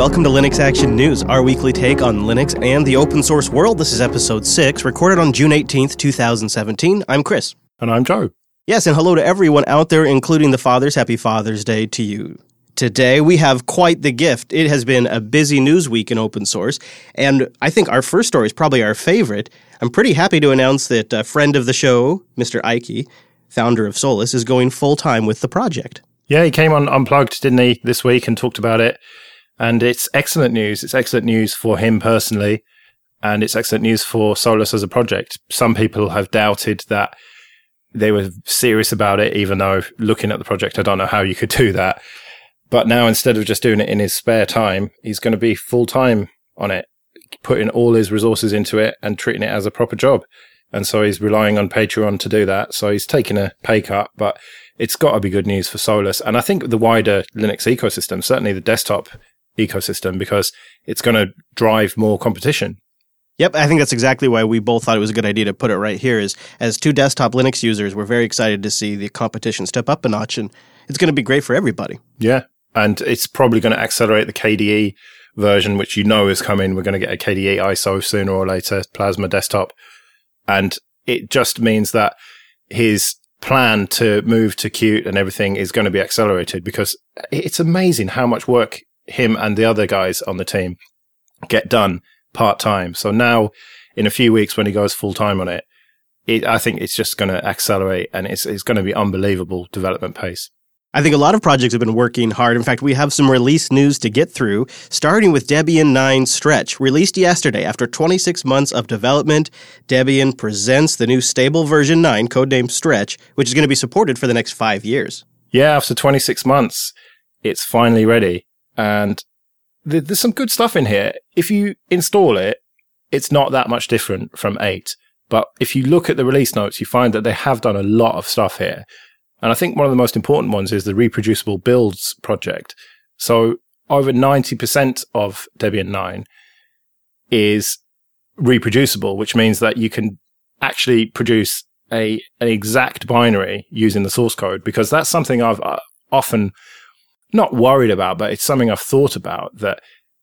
Welcome to Linux Action News, our weekly take on Linux and the open source world. This is episode 6, recorded on June 18th, 2017. I'm Chris. And I'm Joe. Yes, and hello to everyone out there, including the fathers. Happy Father's Day to you. Today, we have quite the gift. It has been a busy news week in open source, and I think our first story is probably our favorite. I'm pretty happy to announce that a friend of the show, Mr. Ikey, founder of Solus, is going full-time with the project. Yeah, he came on Unplugged, didn't he, this week and talked about it. And it's excellent news. It's excellent news for him personally, and it's excellent news for Solus as a project. Some people have doubted that they were serious about it, even though looking at the project, I don't know how you could do that. But now, instead of just doing it in his spare time, he's going to be full-time on it, putting all his resources into it and treating it as a proper job. And so he's relying on Patreon to do that. So he's taking a pay cut, but it's got to be good news for Solus. And I think the wider Linux ecosystem, certainly the desktop ecosystem, because it's going to drive more competition. Yep, I think that's exactly why we both thought it was a good idea to put it right here. Is as two desktop Linux users, we're very excited to see the competition step up a notch, and it's going to be great for everybody. Yeah, and it's probably going to accelerate the KDE version, which you know is coming. We're going to get a KDE ISO sooner or later, Plasma Desktop, and it just means that his plan to move to Qt and everything is going to be accelerated, because it's amazing how much work him and the other guys on the team get done part-time. So now, in a few weeks when he goes full-time on it, I think it's just going to accelerate, and it's going to be unbelievable development pace. I think a lot of projects have been working hard. In fact, we have some release news to get through, starting with Debian 9 Stretch. Released yesterday, after 26 months of development, Debian presents the new stable version 9, codenamed Stretch, which is going to be supported for the next 5 years. Yeah, after 26 months, it's finally ready. And there's some good stuff in here. If you install it, it's not that much different from 8. But if you look at the release notes, you find that they have done a lot of stuff here. And I think one of the most important ones is the reproducible builds project. So over 90% of Debian 9 is reproducible, which means that you can actually produce an exact binary using the source code, because that's something I've often not worried about, but it's something I've thought about, that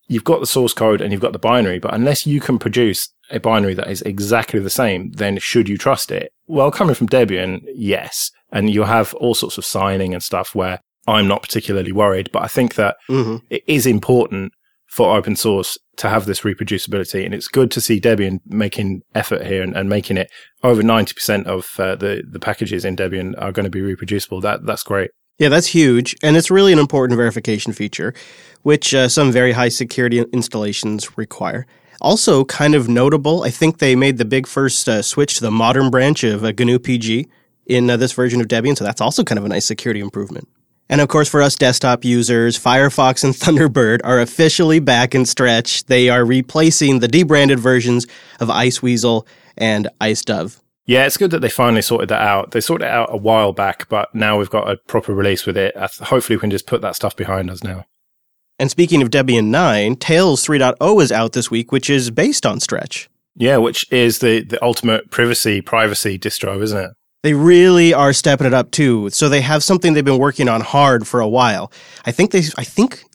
you've got the source code and you've got the binary, but unless you can produce a binary that is exactly the same, then should you trust it? Well, coming from Debian, yes. And you'll have all sorts of signing and stuff where I'm not particularly worried, but I think that it is important for open source to have this reproducibility, and it's good to see Debian making effort here and making it over 90% of the packages in Debian are going to be reproducible. That's great. Yeah, that's huge, and it's really an important verification feature, which some very high security installations require. Also, kind of notable, I think they made the big first switch to the modern branch of GNU PG in this version of Debian, so that's also kind of a nice security improvement. And of course, for us desktop users, Firefox and Thunderbird are officially back in Stretch. They are replacing the debranded versions of Iceweasel and IceDove. Yeah, it's good that they finally sorted that out. They sorted it out a while back, but now we've got a proper release with it. Hopefully we can just put that stuff behind us now. And speaking of Debian 9, Tails 3.0 is out this week, which is based on Stretch. Yeah, which is the ultimate privacy distro, isn't it? They really are stepping it up too. So they have something they've been working on hard for a while. I think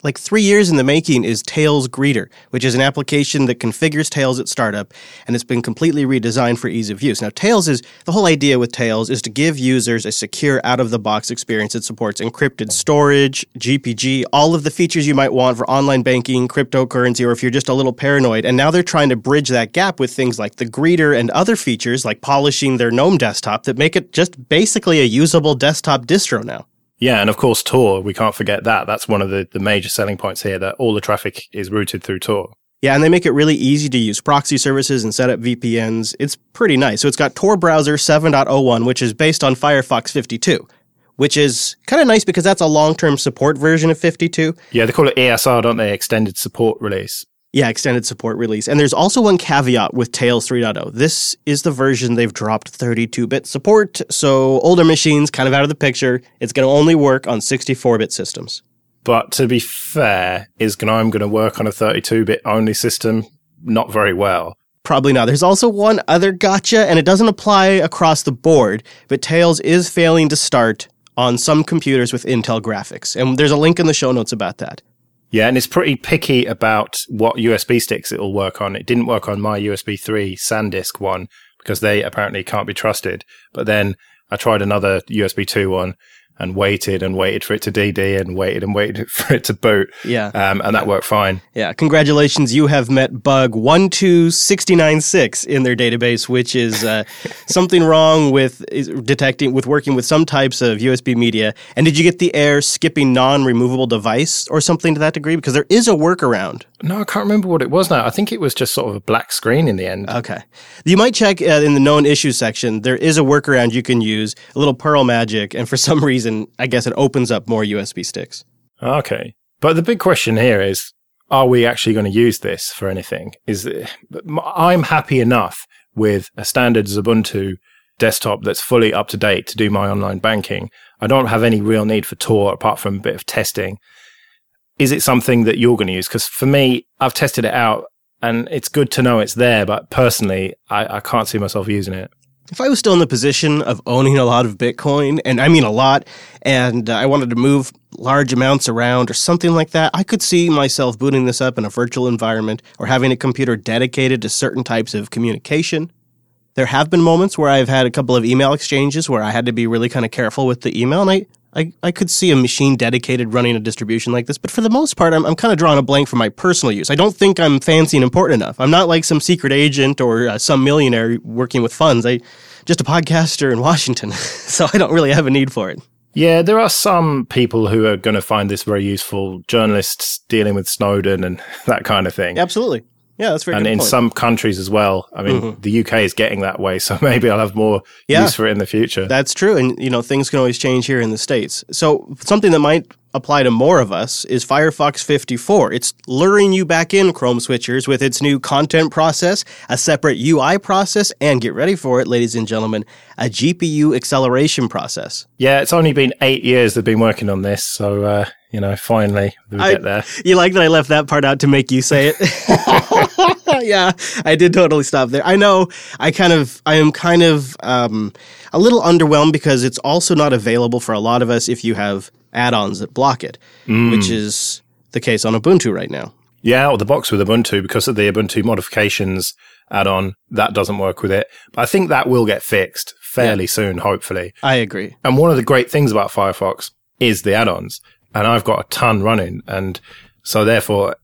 like 3 years in the making is Tails Greeter, which is an application that configures Tails at startup, and it's been completely redesigned for ease of use. Now, the whole idea with Tails is to give users a secure out-of-the-box experience that supports encrypted storage, GPG, all of the features you might want for online banking, cryptocurrency, or if you're just a little paranoid. And now they're trying to bridge that gap with things like the Greeter and other features like polishing their GNOME desktop that make it just basically a usable desktop distro now. Yeah, and of course Tor, we can't forget that. That's one of the major selling points here, that all the traffic is routed through Tor. Yeah, and they make it really easy to use proxy services and set up VPNs. It's pretty nice. So it's got Tor Browser 7.01, which is based on Firefox 52, which is kind of nice because that's a long-term support version of 52. Yeah, they call it ESR, don't they? Extended Support Release. Yeah, extended support release. And there's also one caveat with Tails 3.0. This is the version they've dropped 32-bit support, so older machines kind of out of the picture. It's going to only work on 64-bit systems. But to be fair, is GNOME going to work on a 32-bit only system? Not very well. Probably not. There's also one other gotcha, and it doesn't apply across the board, but Tails is failing to start on some computers with Intel graphics. And there's a link in the show notes about that. Yeah, and it's pretty picky about what USB sticks it will work on. It didn't work on my USB 3 SanDisk one because they apparently can't be trusted. But then I tried another USB 2 one and waited for it to DD and waited for it to boot. Yeah. And that worked fine. Yeah. Congratulations. You have met bug 12696 in their database, which is something wrong with detecting, with working with some types of USB media. And did you get the error skipping non-removable device or something to that degree? Because there is a workaround. No, I can't remember what it was now. I think it was just sort of a black screen in the end. Okay. You might check in the known issues section. There is a workaround you can use, a little Perl magic, and for some reason, I guess it opens up more USB sticks. Okay. But the big question here is, are we actually going to use this for anything? I'm happy enough with a standard Zubuntu desktop that's fully up to date to do my online banking. I don't have any real need for Tor apart from a bit of testing. Is it something that you're going to use? Because for me, I've tested it out and it's good to know it's there, but personally, I can't see myself using it. If I was still in the position of owning a lot of Bitcoin, and I mean a lot, and I wanted to move large amounts around or something like that, I could see myself booting this up in a virtual environment or having a computer dedicated to certain types of communication. There have been moments where I've had a couple of email exchanges where I had to be really kind of careful with the email, and I could see a machine dedicated running a distribution like this, but for the most part, I'm kind of drawing a blank for my personal use. I don't think I'm fancy and important enough. I'm not like some secret agent or some millionaire working with funds. I'm just a podcaster in Washington, so I don't really have a need for it. Yeah, there are some people who are going to find this very useful, journalists dealing with Snowden and that kind of thing. Absolutely. Yeah, that's very good. And in some countries as well. I mean, the UK is getting that way, so maybe I'll have more use for it in the future. That's true. And, you know, things can always change here in the States. So something that might apply to more of us is Firefox 54. It's luring you back in, Chrome switchers, with its new content process, a separate UI process, and get ready for it, ladies and gentlemen, a GPU acceleration process. Yeah, it's only been 8 years they've been working on this, so, you know, finally we get there. You like that I left that part out to make you say it? Yeah, I did totally stop there. I know I am kind of a little underwhelmed because it's also not available for a lot of us if you have add-ons that block it, which is the case on Ubuntu right now. Yeah, or the box with Ubuntu, because of the Ubuntu modifications add-on, that doesn't work with it. But I think that will get fixed fairly soon, hopefully. I agree. And one of the great things about Firefox is the add-ons, and I've got a ton running, and so therefore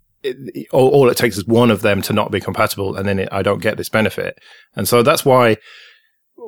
all it takes is one of them to not be compatible, and then I don't get this benefit. And so that's why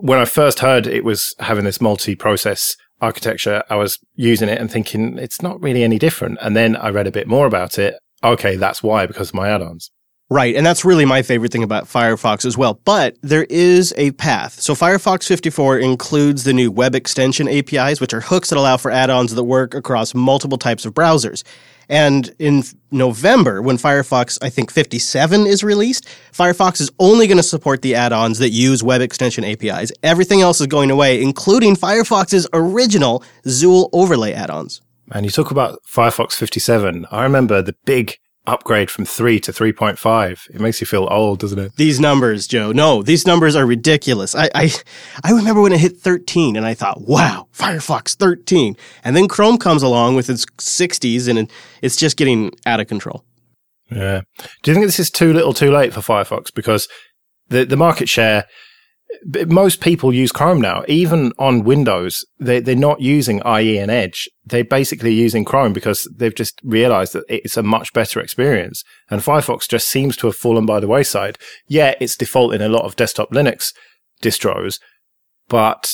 when I first heard it was having this multi-process architecture, I was using it and thinking it's not really any different. And then I read a bit more about it. Okay, that's why, because of my add-ons. Right, and that's really my favorite thing about Firefox as well. But there is a path. So Firefox 54 includes the new web extension APIs, which are hooks that allow for add-ons that work across multiple types of browsers. And in November, when Firefox, I think, 57 is released, Firefox is only going to support the add-ons that use web extension APIs. Everything else is going away, including Firefox's original Zool overlay add-ons. And you talk about Firefox 57. I remember the big upgrade from 3 to 3.5. It makes you feel old, doesn't it? These numbers, Joe. No, these numbers are ridiculous. I remember when it hit 13 and I thought, wow, Firefox 13. And then Chrome comes along with its 60s and it's just getting out of control. Yeah. Do you think this is too little too late for Firefox? Because the market share, most people use Chrome now. Even on Windows, they're not using IE and Edge. They're basically using Chrome because they've just realized that it's a much better experience. And Firefox just seems to have fallen by the wayside. Yeah, it's default in a lot of desktop Linux distros, but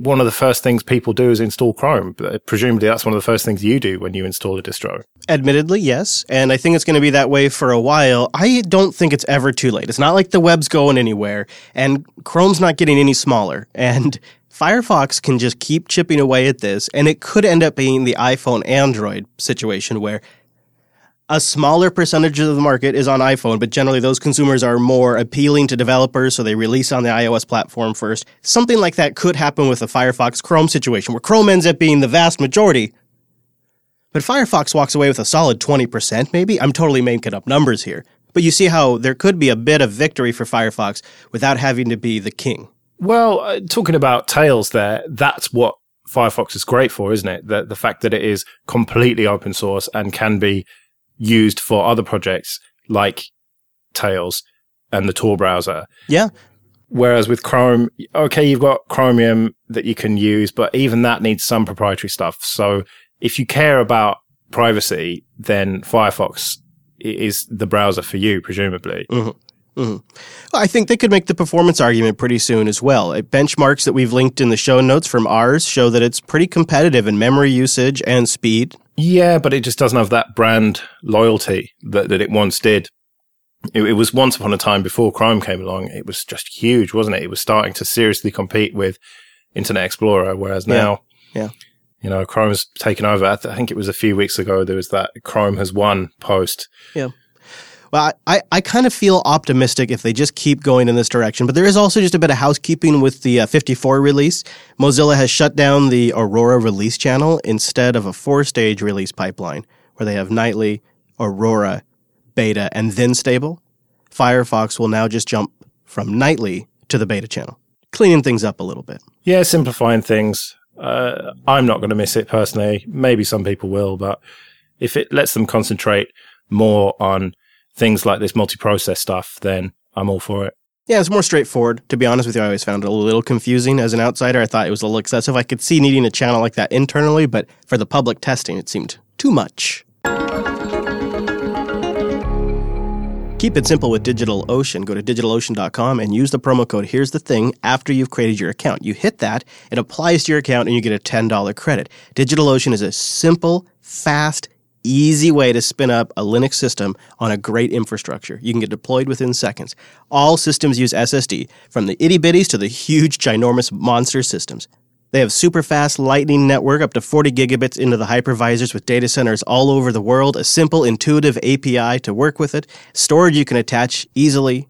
one of the first things people do is install Chrome. Presumably, that's one of the first things you do when you install a distro. Admittedly, yes. And I think it's going to be that way for a while. I don't think it's ever too late. It's not like the web's going anywhere, and Chrome's not getting any smaller. And Firefox can just keep chipping away at this, and it could end up being the iPhone-Android situation where a smaller percentage of the market is on iPhone, but generally those consumers are more appealing to developers, so they release on the iOS platform first. Something like that could happen with the Firefox Chrome situation, where Chrome ends up being the vast majority, but Firefox walks away with a solid 20% maybe. I'm totally making up numbers here. But you see how there could be a bit of victory for Firefox without having to be the king. Well, talking about tails there, that's what Firefox is great for, isn't it? The fact that it is completely open source and can be used for other projects like Tails and the Tor browser. Yeah. Whereas with Chrome, okay, you've got Chromium that you can use, but even that needs some proprietary stuff. So if you care about privacy, then Firefox is the browser for you, presumably. Mm-hmm. Mm-hmm. I think they could make the performance argument pretty soon as well. Benchmarks that we've linked in the show notes from ours show that it's pretty competitive in memory usage and speed. Yeah, but it just doesn't have that brand loyalty that it once did. It was once upon a time before Chrome came along. It was just huge, wasn't it? It was starting to seriously compete with Internet Explorer, whereas now, you know, Chrome's taken over. I think it was a few weeks ago there was that Chrome has won post. Yeah. Well, I kind of feel optimistic if they just keep going in this direction. But there is also just a bit of housekeeping with the 54 release. Mozilla has shut down the Aurora release channel instead of a four-stage release pipeline where they have nightly, Aurora, beta, and then stable. Firefox will now just jump from nightly to the beta channel, cleaning things up a little bit. Yeah, simplifying things. I'm not going to miss it personally. Maybe some people will, but if it lets them concentrate more on things like this multi-process stuff, then I'm all for it. Yeah, it's more straightforward. To be honest with you, I always found it a little confusing as an outsider. I thought it was a little excessive. I could see needing a channel like that internally, but for the public testing, it seemed too much. Keep it simple with DigitalOcean. Go to DigitalOcean.com and use the promo code Here's the Thing after you've created your account. You hit that, it applies to your account, and you get a $10 credit. DigitalOcean is a simple, fast, easy way to spin up a Linux system on a great infrastructure. You can get deployed within seconds. All systems use SSD, from the itty-bitties to the huge, ginormous monster systems. They have super fast lightning network up to 40 gigabits into the hypervisors with data centers all over the world, a simple, intuitive API to work with it, storage you can attach easily.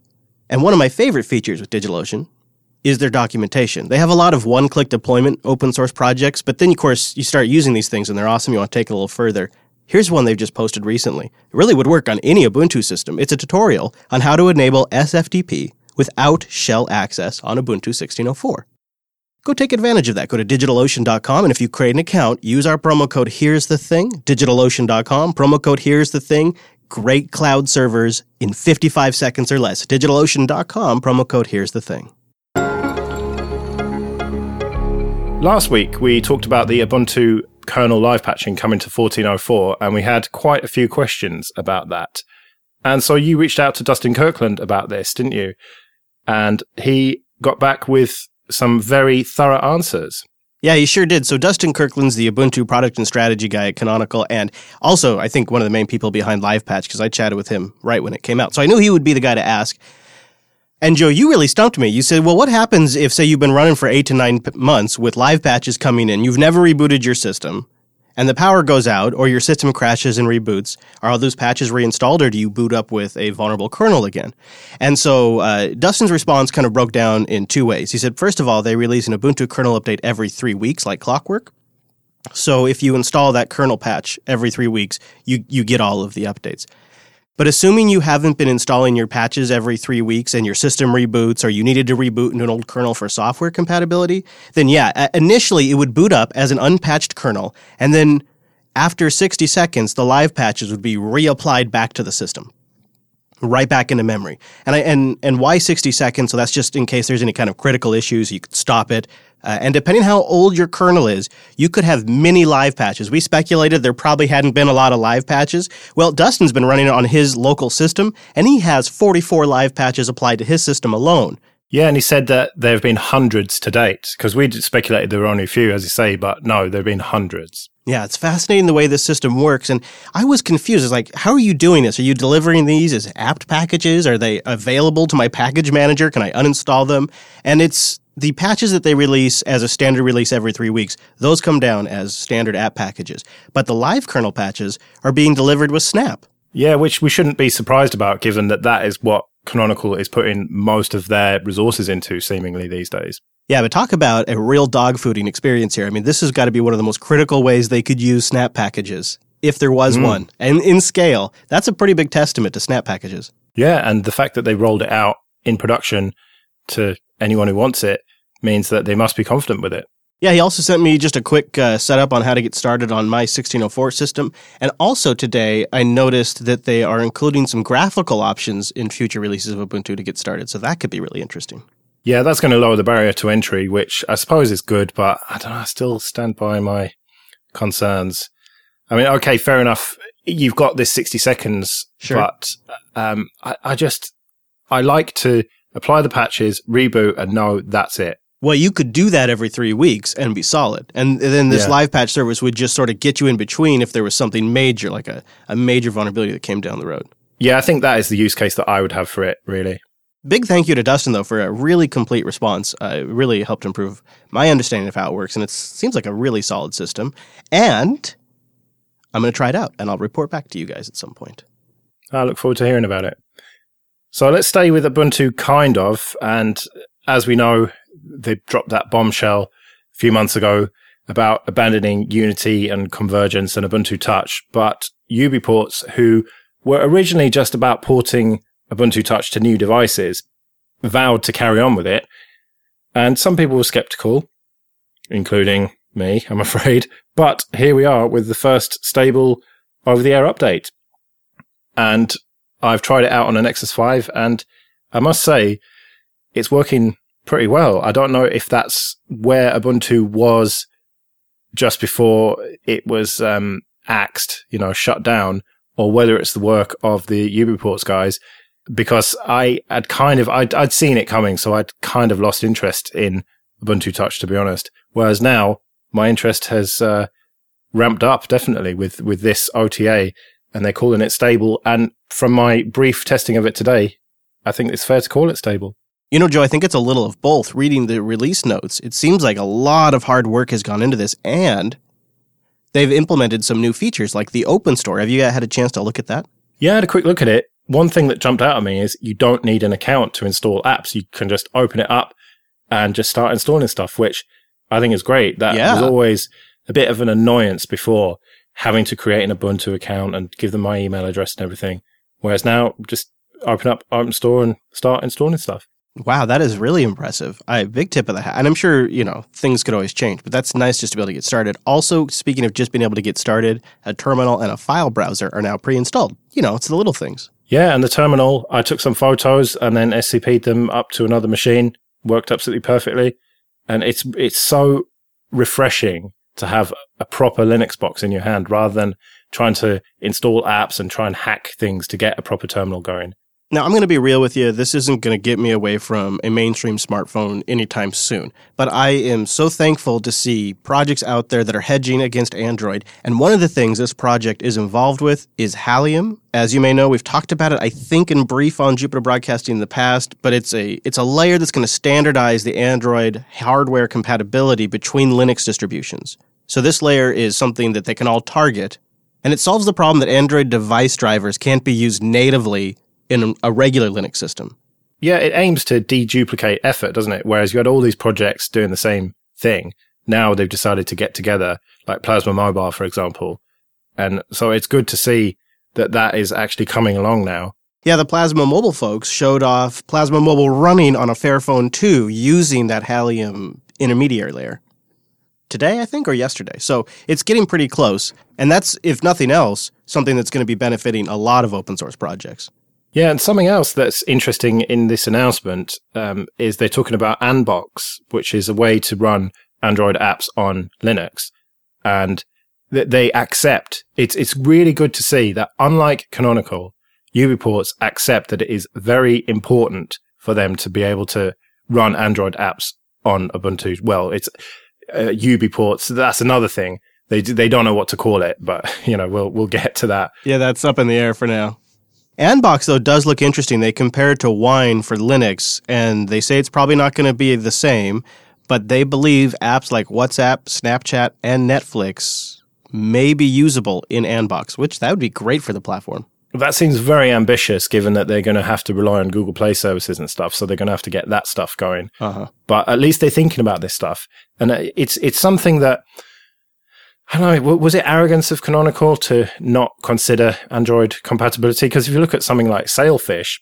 And one of my favorite features with DigitalOcean is their documentation. They have a lot of one-click deployment open source projects, but then, of course, you start using these things and they're awesome. You want to take it a little further. Here's one they've just posted recently. It really would work on any Ubuntu system. It's a tutorial on how to enable SFTP without shell access on Ubuntu 16.04. Go take advantage of that. Go to DigitalOcean.com, and if you create an account, use our promo code Here's the Thing, DigitalOcean.com, promo code Here's the Thing, great cloud servers in 55 seconds or less. DigitalOcean.com, promo code Here's the Thing. Last week, we talked about the Ubuntu kernel live patching coming to 14.04, and we had quite a few questions about that. And so you reached out to Dustin Kirkland about this, didn't you? And he got back with some very thorough answers. Yeah, he sure did. So Dustin Kirkland's the Ubuntu product and strategy guy at Canonical, and also I think one of the main people behind Live Patch, because I chatted with him right when it came out. So I knew he would be the guy to ask. And Joe, you really stumped me. You said, well, what happens if, say, you've been running for 8 to 9 months with live patches coming in, you've never rebooted your system, and the power goes out, or your system crashes and reboots? Are all those patches reinstalled, or do you boot up with a vulnerable kernel again? And so Dustin's response kind of broke down in two ways. He said, first of all, they release an Ubuntu kernel update every 3 weeks, like clockwork. So if you install that kernel patch every 3 weeks, you get all of the updates. But assuming you haven't been installing your patches every 3 weeks and your system reboots, or you needed to reboot into an old kernel for software compatibility, then yeah, initially it would boot up as an unpatched kernel. And then after 60 seconds, the live patches would be reapplied back to the system, right back into memory. And why 60 seconds? So that's just in case there's any kind of critical issues, you could stop it. And depending how old your kernel is, you could have many live patches. We speculated there probably hadn't been a lot of live patches. Well, Dustin's been running it on his local system, and he has 44 live patches applied to his system alone. Yeah, and he said that there have been hundreds to date, because we speculated there were only a few, as you say, but no, there have been hundreds. Yeah, it's fascinating the way this system works, and I was confused. It's like, how are you doing this? Are you delivering these as apt packages? Are they available to my package manager? Can I uninstall them? And it's the patches that they release as a standard release every 3 weeks, those come down as standard app packages. But the live kernel patches are being delivered with Snap. Yeah, which we shouldn't be surprised about, given that that is what Canonical is putting most of their resources into, seemingly, these days. Yeah, but talk about a real dogfooding experience here. I mean, this has got to be one of the most critical ways they could use Snap packages, if there was one. And in scale, that's a pretty big testament to Snap packages. Yeah, and the fact that they rolled it out in production to anyone who wants it means that they must be confident with it. Yeah, he also sent me just a quick setup on how to get started on my 1604 system. And also today, I noticed that they are including some graphical options in future releases of Ubuntu to get started. So that could be really interesting. Yeah, that's going to lower the barrier to entry, which I suppose is good, but I don't know, I still stand by my concerns. I mean, okay, fair enough. You've got this 60 seconds, sure. But I like to apply the patches, reboot, and no, that's it. Well, you could do that every 3 weeks and be solid. And then this live patch service would just sort of get you in between if there was something major, like a major vulnerability that came down the road. Yeah, I think that is the use case that I would have for it, really. Big thank you to Dustin, though, for a really complete response. It really helped improve my understanding of how it works, and it seems like a really solid system. And I'm going to try it out, and I'll report back to you guys at some point. I look forward to hearing about it. So let's stay with Ubuntu, kind of, and as we know, they dropped that bombshell a few months ago about abandoning Unity and Convergence and Ubuntu Touch, but UbiPorts, who were originally just about porting Ubuntu Touch to new devices, vowed to carry on with it. And some people were skeptical, including me, I'm afraid. But here we are with the first stable over-the-air update. And I've tried it out on a Nexus 5, and I must say, it's working pretty well. I don't know if that's where Ubuntu was just before it was axed, shut down, or whether it's the work of the UbiPorts guys, because I'd seen it coming, so I'd kind of lost interest in Ubuntu Touch, to be honest. Whereas now, my interest has ramped up, definitely, with this OTA, and they're calling it stable. And from my brief testing of it today, I think it's fair to call it stable. You know, Joe, I think it's a little of both. Reading the release notes, it seems like a lot of hard work has gone into this, and they've implemented some new features, like the Open Store. Have you had a chance to look at that? Yeah, I had a quick look at it. One thing that jumped out at me is you don't need an account to install apps. You can just open it up and just start installing stuff, which I think is great. That was always a bit of an annoyance before, having to create an Ubuntu account and give them my email address and everything. Whereas now, just open up Open Store and start installing stuff. Wow, that is really impressive. Big tip of the hat. And I'm sure, things could always change, but that's nice just to be able to get started. Also, speaking of just being able to get started, a terminal and a file browser are now pre-installed. It's the little things. Yeah, and the terminal, I took some photos and then SCP'd them up to another machine, worked absolutely perfectly. And it's so refreshing to have a proper Linux box in your hand rather than trying to install apps and try and hack things to get a proper terminal going. Now, I'm going to be real with you. This isn't going to get me away from a mainstream smartphone anytime soon. But I am so thankful to see projects out there that are hedging against Android. And one of the things this project is involved with is Halium. As you may know, we've talked about it, I think, in brief on Jupiter Broadcasting in the past. But it's a layer that's going to standardize the Android hardware compatibility between Linux distributions. So this layer is something that they can all target. And it solves the problem that Android device drivers can't be used natively in a regular Linux system. Yeah, it aims to deduplicate effort, doesn't it? Whereas you had all these projects doing the same thing. Now they've decided to get together, like Plasma Mobile, for example. And so it's good to see that is actually coming along now. Yeah, the Plasma Mobile folks showed off Plasma Mobile running on a Fairphone 2 using that Halium intermediary layer. Today, I think, or yesterday. So it's getting pretty close. And that's, if nothing else, something that's going to be benefiting a lot of open source projects. Yeah, and something else that's interesting in this announcement is they're talking about Anbox, which is a way to run Android apps on Linux, and they accept. It's really good to see that, unlike Canonical, UbiPorts accept that it is very important for them to be able to run Android apps on Ubuntu. Well, it's UbiPorts. That's another thing. They don't know what to call it, but we'll get to that. Yeah, that's up in the air for now. Anbox, though, does look interesting. They compare it to Wine for Linux, and they say it's probably not going to be the same, but they believe apps like WhatsApp, Snapchat, and Netflix may be usable in Anbox, which that would be great for the platform. That seems very ambitious, given that they're going to have to rely on Google Play services and stuff, so they're going to have to get that stuff going. Uh-huh. But at least they're thinking about this stuff. And it's something that, I don't know, was it arrogance of Canonical to not consider Android compatibility? Because if you look at something like Sailfish,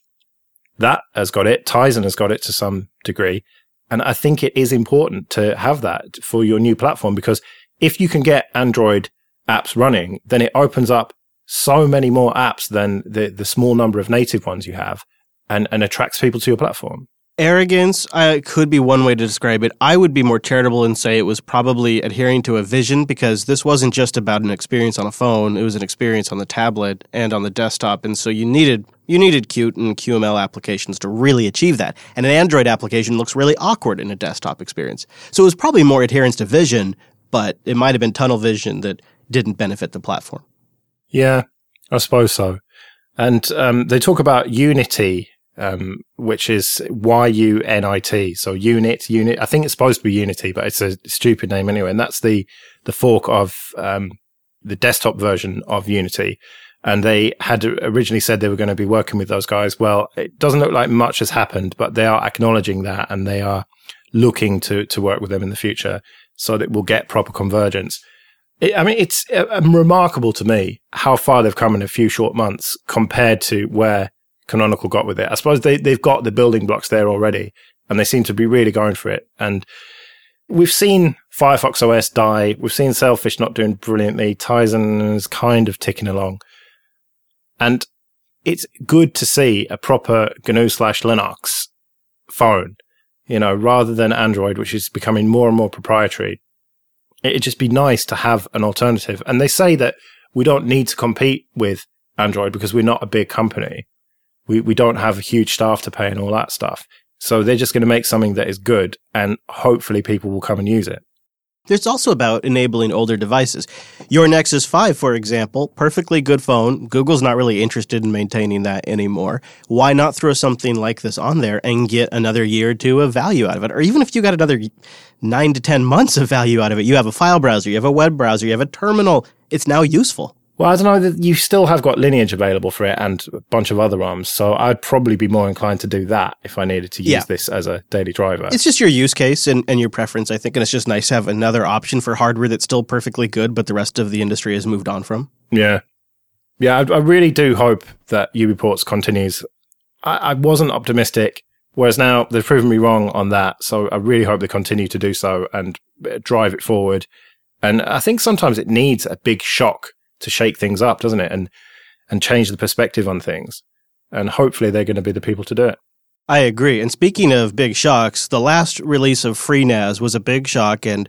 that has got it. Tizen has got it to some degree. And I think it is important to have that for your new platform, because if you can get Android apps running, then it opens up so many more apps than the small number of native ones you have, and attracts people to your platform. Arrogance could be one way to describe it. I would be more charitable and say it was probably adhering to a vision, because this wasn't just about an experience on a phone. It was an experience on the tablet and on the desktop. And so you needed Qt and QML applications to really achieve that. And an Android application looks really awkward in a desktop experience. So it was probably more adherence to vision, but it might have been tunnel vision that didn't benefit the platform. Yeah, I suppose so. And they talk about Unity, which is YUNIT. So unit. I think it's supposed to be Unity, but it's a stupid name anyway. And that's the fork of the desktop version of Unity. And they had originally said they were going to be working with those guys. Well, it doesn't look like much has happened, but they are acknowledging that, and they are looking to work with them in the future so that we'll get proper convergence. I mean, it's remarkable to me how far they've come in a few short months compared to where Canonical got with it. I suppose they've got the building blocks there already, and they seem to be really going for it. And we've seen Firefox OS die. We've seen Sailfish not doing brilliantly. Tizen is kind of ticking along. And it's good to see a proper GNU/Linux phone, you know, rather than Android, which is becoming more and more proprietary. It'd just be nice to have an alternative. And they say that we don't need to compete with Android because we're not a big company. We don't have a huge staff to pay and all that stuff. So they're just going to make something that is good, and hopefully people will come and use it. It's also about enabling older devices. Your Nexus 5, for example, perfectly good phone. Google's not really interested in maintaining that anymore. Why not throw something like this on there and get another year or two of value out of it? Or even if you got another 9 to 10 months of value out of it, you have a file browser, you have a web browser, you have a terminal. It's now useful. Well, I don't know. You still have got Lineage available for it and a bunch of other ROMs, so I'd probably be more inclined to do that if I needed to use this as a daily driver. It's just your use case and your preference, I think, and it's just nice to have another option for hardware that's still perfectly good, but the rest of the industry has moved on from. Yeah. Yeah, I really do hope that UbiPorts continues. I wasn't optimistic, whereas now they've proven me wrong on that, so I really hope they continue to do so and drive it forward. And I think sometimes it needs a big shock to shake things up, doesn't it? And change the perspective on things. And hopefully they're going to be the people to do it. I agree. And speaking of big shocks, the last release of FreeNAS was a big shock, and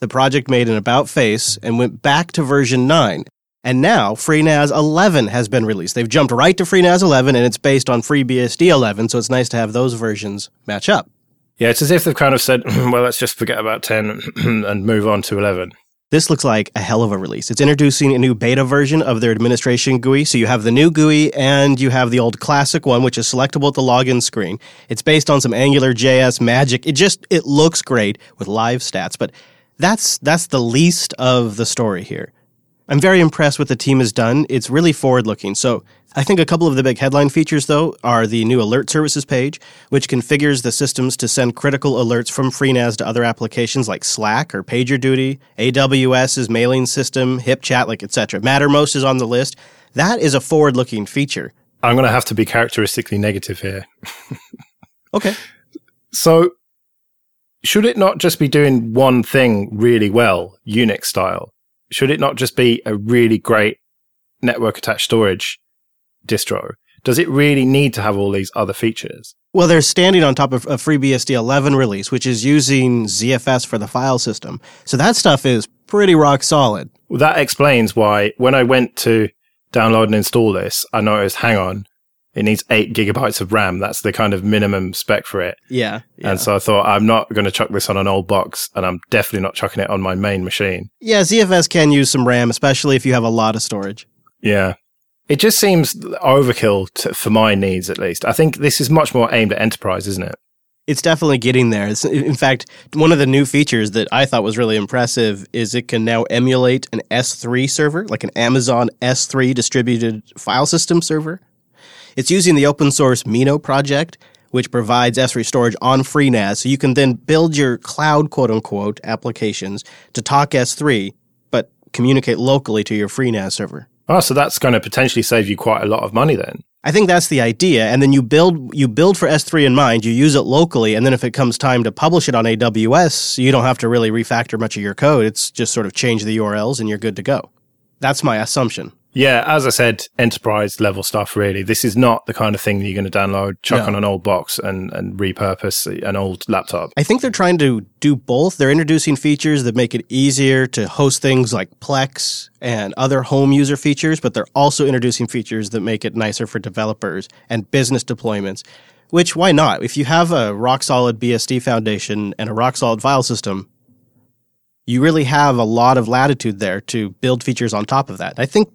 the project made an about-face and went back to version 9. And now FreeNAS 11 has been released. They've jumped right to FreeNAS 11, and it's based on FreeBSD 11, so it's nice to have those versions match up. Yeah, it's as if they've kind of said, well, let's just forget about 10 and move on to 11. This looks like a hell of a release. It's introducing a new beta version of their administration GUI. So you have the new GUI and you have the old classic one, which is selectable at the login screen. It's based on some AngularJS magic. It looks great with live stats, but that's the least of the story here. I'm very impressed with the team has done. It's really forward-looking. So I think a couple of the big headline features, though, are the new alert services page, which configures the systems to send critical alerts from FreeNAS to other applications like Slack or PagerDuty, AWS's mailing system, HipChat, etc. Mattermost is on the list. That is a forward-looking feature. I'm going to have to be characteristically negative here. Okay. So should it not just be doing one thing really well, Unix style? Should it not just be a really great network-attached storage distro? Does it really need to have all these other features? Well, they're standing on top of a FreeBSD 11 release, which is using ZFS for the file system. So that stuff is pretty rock solid. Well, that explains why when I went to download and install this, I noticed, hang on, it needs 8 gigabytes of RAM. That's the kind of minimum spec for it. Yeah. And so I thought, I'm not going to chuck this on an old box, and I'm definitely not chucking it on my main machine. Yeah, ZFS can use some RAM, especially if you have a lot of storage. Yeah. It just seems overkill for my needs, at least. I think this is much more aimed at enterprise, isn't it? It's definitely getting there. In fact, one of the new features that I thought was really impressive is it can now emulate an S3 server, like an Amazon S3 distributed file system server. It's using the open source Mino project, which provides S3 storage on FreeNAS, so you can then build your cloud, quote-unquote, applications to talk S3, but communicate locally to your FreeNAS server. Oh, so that's going to potentially save you quite a lot of money then. I think that's the idea. And then you build for S3 in mind, you use it locally, and then if it comes time to publish it on AWS, you don't have to really refactor much of your code. It's just sort of change the URLs and you're good to go. That's my assumption. Yeah, as I said, enterprise-level stuff, really. This is not the kind of thing that you're going to download, chuck on an old box and repurpose an old laptop. I think they're trying to do both. They're introducing features that make it easier to host things like Plex and other home user features, but they're also introducing features that make it nicer for developers and business deployments, which, why not? If you have a rock-solid BSD foundation and a rock-solid file system, you really have a lot of latitude there to build features on top of that. I think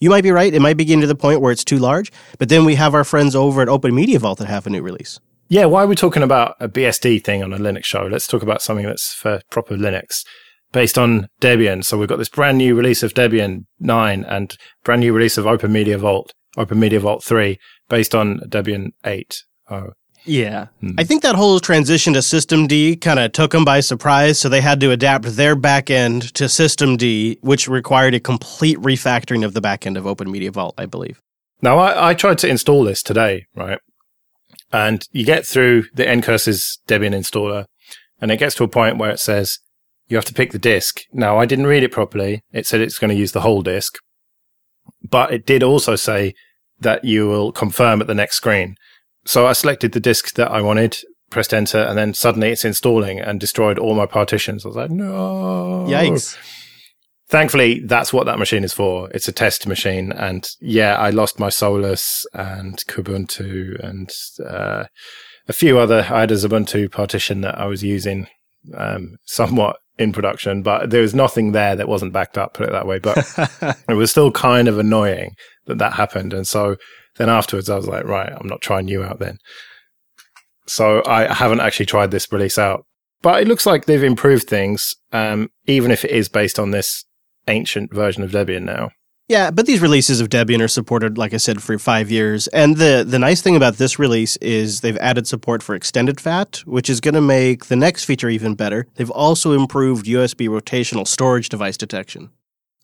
you might be right. It might be getting to the point where it's too large. But then we have our friends over at OpenMediaVault that have a new release. Yeah, why are we talking about a BSD thing on a Linux show? Let's talk about something that's for proper Linux, based on Debian. So we've got this brand new release of Debian 9 and brand new release of OpenMediaVault, OpenMediaVault 3, based on Debian 8. Yeah. I think that whole transition to systemd kind of took them by surprise, so they had to adapt their backend to systemd, which required a complete refactoring of the backend of OpenMediaVault, I believe. Now, I tried to install this today, right? And you get through the Ncurse's Debian installer, and it gets to a point where it says, you have to pick the disk. Now, I didn't read it properly. It said it's going to use the whole disk, but it did also say that you will confirm at the next screen. So I selected the disk that I wanted, pressed enter, and then suddenly it's installing and destroyed all my partitions. I was like, no. Yikes. Thankfully, that's what that machine is for. It's a test machine. And yeah, I lost my Solus and Kubuntu and a few other. I had a Zubuntu partition that I was using somewhat in production, but there was nothing there that wasn't backed up, put it that way. But it was still kind of annoying that happened. And so then afterwards, I was like, right, I'm not trying you out then. So I haven't actually tried this release out. But it looks like they've improved things, even if it is based on this ancient version of Debian now. Yeah, but these releases of Debian are supported, like I said, for 5 years. And the nice thing about this release is they've added support for extended FAT, which is going to make the next feature even better. They've also improved USB rotational storage device detection.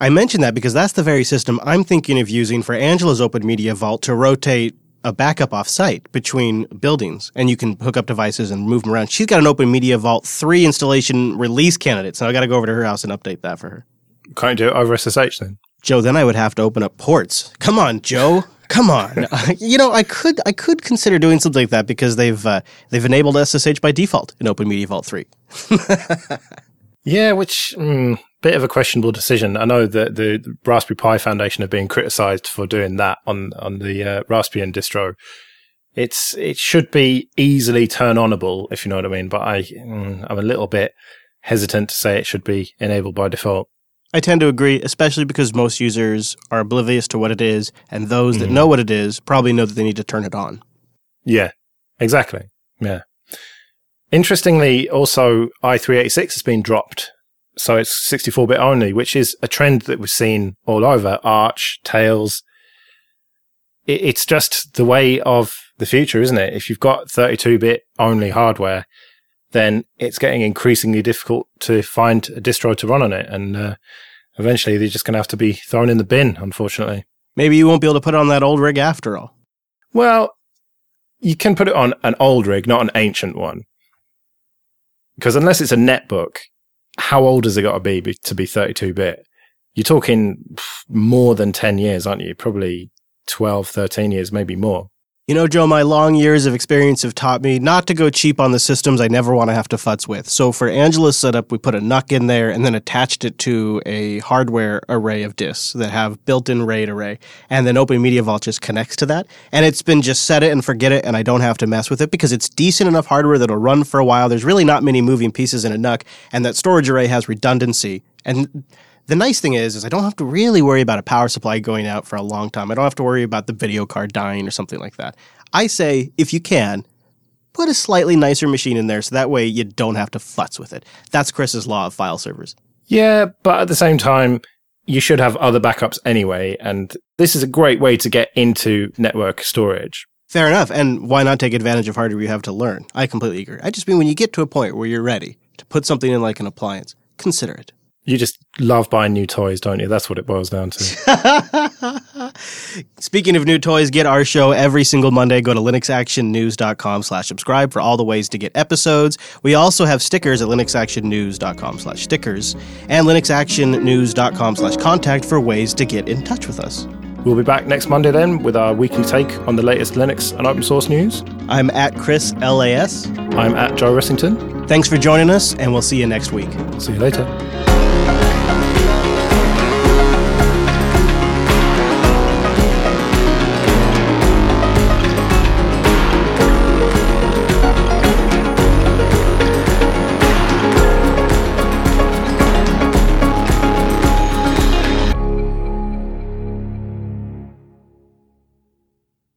I mention that because that's the very system I'm thinking of using for Angela's OpenMediaVault to rotate a backup off-site between buildings, and you can hook up devices and move them around. She's got an OpenMediaVault 3 installation release candidate, so I got to go over to her house and update that for her. Can't do it over SSH then? Joe, then I would have to open up ports. Come on, Joe. Come on. You know, I could consider doing something like that because they've enabled SSH by default in OpenMediaVault 3. Yeah, which... bit of a questionable decision. I know that the Raspberry Pi Foundation have been criticized for doing that on the Raspbian distro. It should be easily turn-onable, if you know what I mean, but I'm a little bit hesitant to say it should be enabled by default. I tend to agree, especially because most users are oblivious to what it is, and those that know what it is probably know that they need to turn it on. Yeah, exactly. Yeah. Interestingly, also, i386 has been dropped. So it's 64-bit only, which is a trend that we've seen all over. Arch, Tails. It's just the way of the future, isn't it? If you've got 32-bit only hardware, then it's getting increasingly difficult to find a distro to run on it. And eventually they're just going to have to be thrown in the bin, unfortunately. Maybe you won't be able to put on that old rig after all. Well, you can put it on an old rig, not an ancient one. Because unless it's a netbook... how old has it got to be 32-bit? You're talking more than 10 years, aren't you? Probably 12, 13 years, maybe more. You know, Joe, my long years of experience have taught me not to go cheap on the systems I never want to have to futz with. So for Angela's setup, we put a NUC in there and then attached it to a hardware array of disks that have built-in RAID array. And then OpenMediaVault just connects to that. And it's been just set it and forget it, and I don't have to mess with it because it's decent enough hardware that'll run for a while. There's really not many moving pieces in a NUC, and that storage array has redundancy. And the nice thing is I don't have to really worry about a power supply going out for a long time. I don't have to worry about the video card dying or something like that. I say, if you can, put a slightly nicer machine in there so that way you don't have to futz with it. That's Chris's law of file servers. Yeah, but at the same time, you should have other backups anyway, and this is a great way to get into network storage. Fair enough, and why not take advantage of hardware you have to learn? I completely agree. I just mean when you get to a point where you're ready to put something in like an appliance, consider it. You just love buying new toys, don't you? That's what it boils down to. Speaking of new toys, get our show every single Monday. Go to linuxactionnews.com/subscribe for all the ways to get episodes. We also have stickers at linuxactionnews.com/stickers and linuxactionnews.com/contact for ways to get in touch with us. We'll be back next Monday then with our weekly take on the latest Linux and open source news. I'm at Chris LAS. I'm at Joe Ressington. Thanks for joining us, and we'll see you next week. See you later.